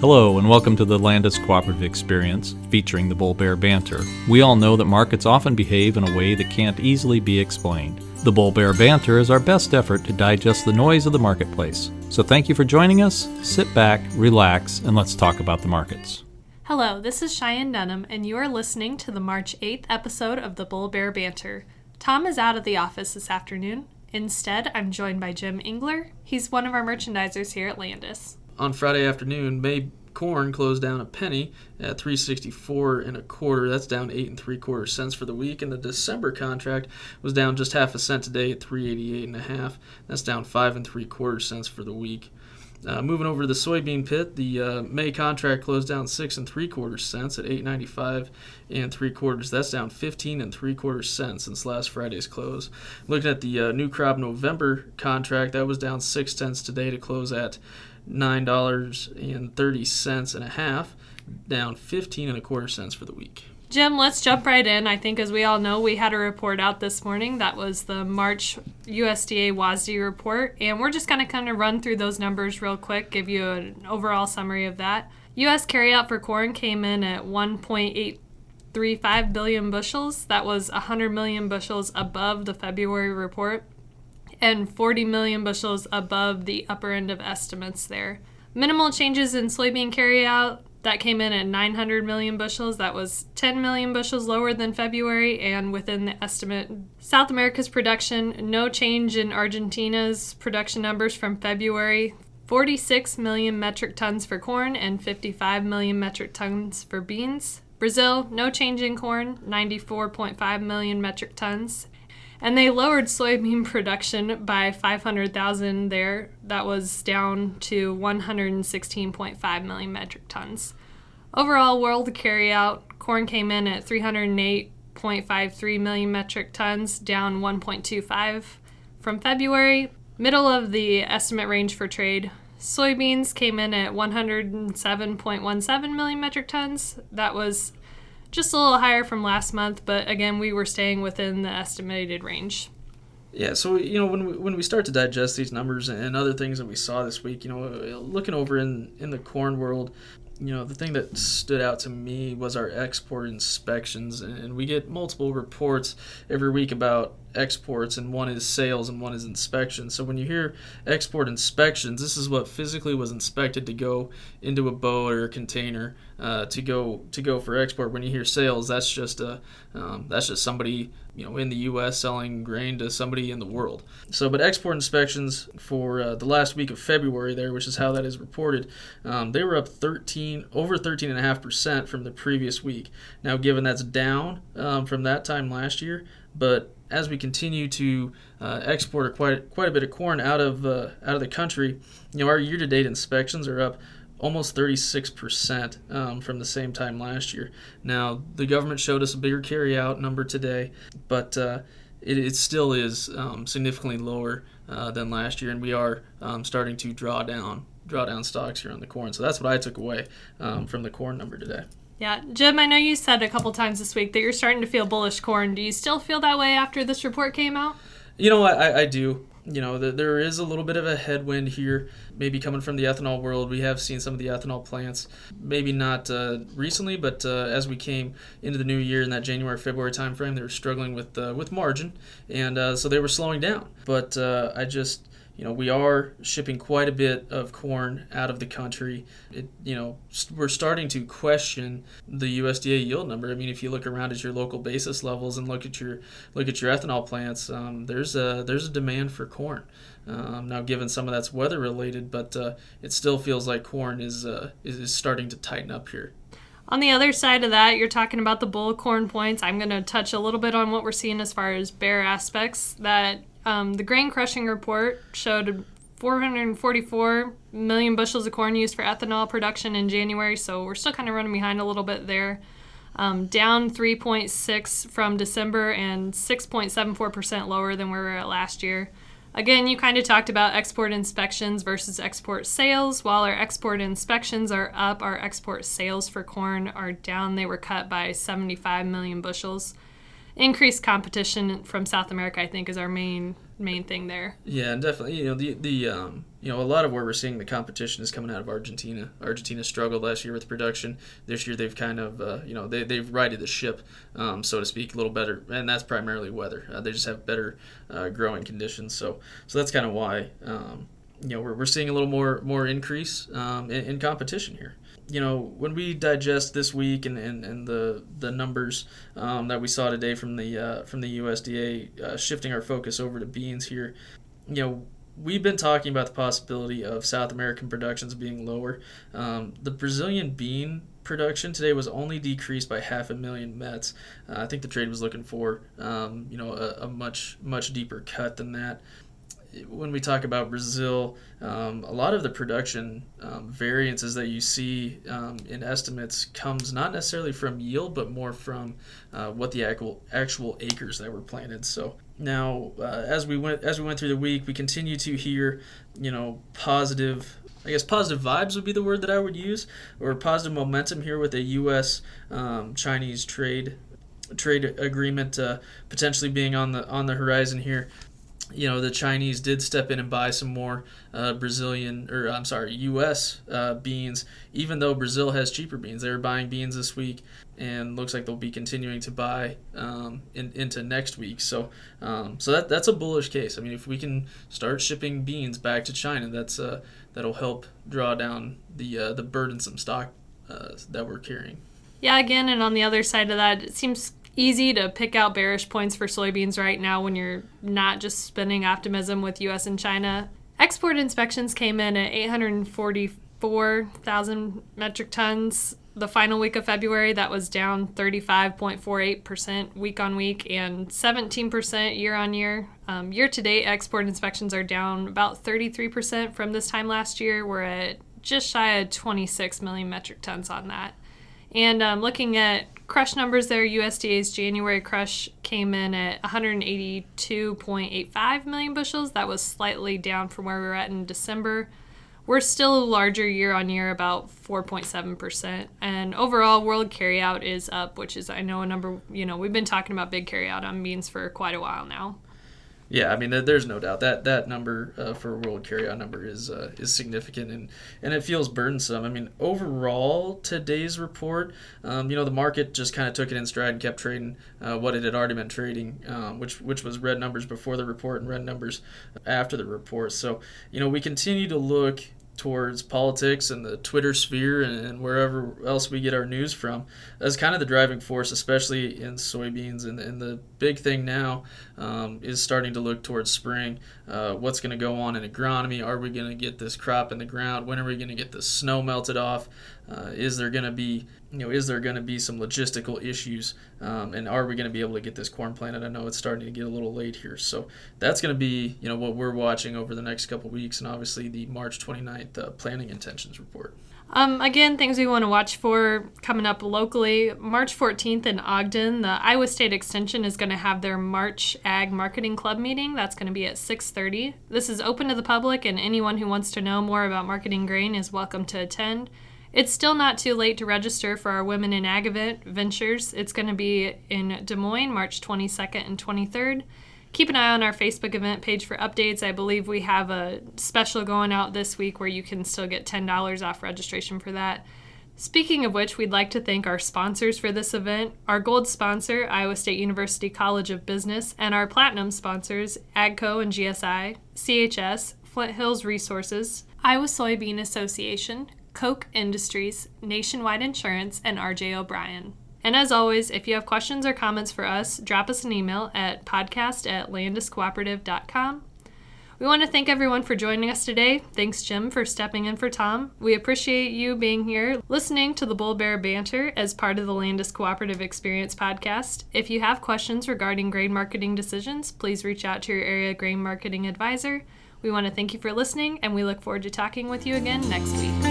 Hello and welcome to the Landis Cooperative Experience featuring the Bull Bear Banter. We all know that markets often behave in a way that can't easily be explained. The Bull Bear Banter is our best effort to digest the noise of the marketplace. So thank you for joining us. Sit back, relax, and let's talk about the markets. Hello, this is Cheyenne Dunham, and you are listening to the March 8th episode of the Bull Bear Banter. Tom is out of the office this afternoon. Instead, I'm joined by Jim Engler. He's one of our merchandisers here at Landis. On Friday afternoon, May corn closed down a penny at $3.6425. That's down 8 3/4 cents for the week. And the December contract was down just half a cent today at $3.88 1/2. That's down 5 3/4 cents for the week. Moving over to the soybean pit, the May contract closed down 6 3/4 cents at $8.95 3/4. That's down 15 3/4 cents since last Friday's close. Looking at the new crop November contract, that was down 6 cents today to close at $9.30 1/2, down 15 1/4 cents for the week. Jim, let's jump right in. I think, as we all know, we had a report out this morning. That was the March USDA WASDE report, and we're just going to kind of run through those numbers real quick, give you an overall summary of that. U.S. carryout for corn came in at 1.835 billion bushels. That was 100 million bushels above the February report, and 40 million bushels above the upper end of estimates there. Minimal changes in soybean carryout, that came in at 900 million bushels. That was 10 million bushels lower than February and within the estimate. South America's production, no change in Argentina's production numbers from February. 46 million metric tons for corn and 55 million metric tons for beans. Brazil, no change in corn, 94.5 million metric tons. And they lowered soybean production by 500,000 there. That was down to 116.5 million metric tons. Overall, world carryout, corn came in at 308.53 million metric tons, down 1.25 from February. Middle of the estimate range for trade. Soybeans came in at 107.17 million metric tons. That was just a little higher from last month, but again, we were staying within the estimated range. Yeah, so, you know, when we start to digest these numbers and other things that we saw this week, you know, looking over in the corn world, you know, the thing that stood out to me was our export inspections. And we get multiple reports every week about exports, and one is sales and one is inspections. So when you hear export inspections, this is what physically was inspected to go into a boat or a container to go for export. When you hear sales, that's just somebody, you know, in the U.S. selling grain to somebody in the world. So, but export inspections for the last week of February there, which is how that is reported, they were up 13.5% from the previous week. Now, given that's down from that time last year, but as we continue to export quite a bit of corn out of the country, you know, our year-to-date inspections are up almost 36% from the same time last year. Now, the government showed us a bigger carryout number today, but it still is significantly lower than last year, and we are starting to draw down stocks here on the corn. So that's what I took away from the corn number today. Yeah. Jim, I know you said a couple times this week that you're starting to feel bullish corn. Do you still feel that way after this report came out? You know, I do. You know, there is a little bit of a headwind here, maybe coming from the ethanol world. We have seen some of the ethanol plants, maybe not recently, but as we came into the new year in that January, February timeframe, they were struggling with margin, and so they were slowing down. But I just... You know, we are shipping quite a bit of corn out of the country. We're starting to question the USDA yield number. I mean, if you look around at your local basis levels and look at your ethanol plants, there's a demand for corn. Now, given some of that's weather related, but it still feels like corn is starting to tighten up here. On the other side of that, you're talking about the bull corn points. I'm going to touch a little bit on what we're seeing as far as bear aspects that. The grain crushing report showed 444 million bushels of corn used for ethanol production in January, so we're still kind of running behind a little bit there. Down 3.6 from December and 6.74% lower than where we were at last year. Again, you kind of talked about export inspections versus export sales. While our export inspections are up, our export sales for corn are down. They were cut by 75 million bushels. increased competition from South America, I think, is our main thing there. Yeah, definitely. You know, a lot of where we're seeing the competition is coming out of Argentina. Argentina struggled last year with production. This year they've kind of, they've righted the ship, so to speak, a little better, and that's primarily weather. They just have better growing conditions. So that's kind of why, we're seeing a little more increase in competition here. You know, when we digest this week and the numbers that we saw today from the USDA, shifting our focus over to beans here, you know, we've been talking about the possibility of South American productions being lower. The Brazilian bean production today was only decreased by 500,000 mets. I think the trade was looking for a much deeper cut than that. When we talk about Brazil, a lot of the production variances that you see in estimates comes not necessarily from yield, but more from what the actual acres that were planted. So now, as we went through the week, we continue to hear, positive. I guess positive vibes would be the word that I would use, or positive momentum here with a U.S. Chinese trade agreement potentially being on the horizon here. You know, the Chinese did step in and buy some more U.S. Beans, even though Brazil has cheaper beans. They were buying beans this week, and looks like they'll be continuing to buy into next week. So that's a bullish case. I mean, if we can start shipping beans back to China, that's that'll help draw down the burdensome stock that we're carrying. Yeah, again, and on the other side of that, it seems easy to pick out bearish points for soybeans right now when you're not just spinning optimism with U.S. and China. Export inspections came in at 844,000 metric tons the final week of February. That was down 35.48% week on week and 17% year on year. Year to date, export inspections are down about 33% from this time last year. We're at just shy of 26 million metric tons on that. And looking at crush numbers there, USDA's January crush came in at 182.85 million bushels. That was slightly down from where we were at in December. We're still larger year on year, about 4.7%. And overall, world carryout is up, which is, I know, a number, we've been talking about big carryout on beans for quite a while now. Yeah, I mean, there's no doubt that number for world carryout number is significant and it feels burdensome. I mean, overall, today's report, the market just kind of took it in stride and kept trading what it had already been trading, which was red numbers before the report and red numbers after the report. So, we continue to look towards politics and the Twitter sphere and wherever else we get our news from as kind of the driving force, especially in soybeans. And the big thing now is starting to look towards spring. What's going to go on in agronomy? Are we going to get this crop in the ground? When are we going to get the snow melted off? Is there going to be some logistical issues? And are we going to be able to get this corn planted? I know it's starting to get a little late here. So that's going to be, what we're watching over the next couple weeks, and obviously the March 29th planting intentions report. Again, things we want to watch for coming up locally. March 14th in Ogden, the Iowa State Extension is going to have their March Ag Marketing Club meeting. That's going to be at 6:30. This is open to the public, and anyone who wants to know more about marketing grain is welcome to attend. It's still not too late to register for our Women in Ag event, Ventures. It's going to be in Des Moines, March 22nd and 23rd. Keep an eye on our Facebook event page for updates. I believe we have a special going out this week where you can still get $10 off registration for that. Speaking of which, we'd like to thank our sponsors for this event, our gold sponsor, Iowa State University College of Business, and our platinum sponsors, Agco and GSI, CHS, Flint Hills Resources, Iowa Soybean Association, Coke Industries, Nationwide Insurance, and RJ O'Brien. And as always, if you have questions or comments for us, drop us an email at podcast@landiscooperative.com. We want to thank everyone for joining us today. Thanks, Jim, for stepping in for Tom. We appreciate you being here, listening to the Bull Bear Banter as part of the Landis Cooperative Experience podcast. If you have questions regarding grain marketing decisions, please reach out to your area grain marketing advisor. We want to thank you for listening, and we look forward to talking with you again next week.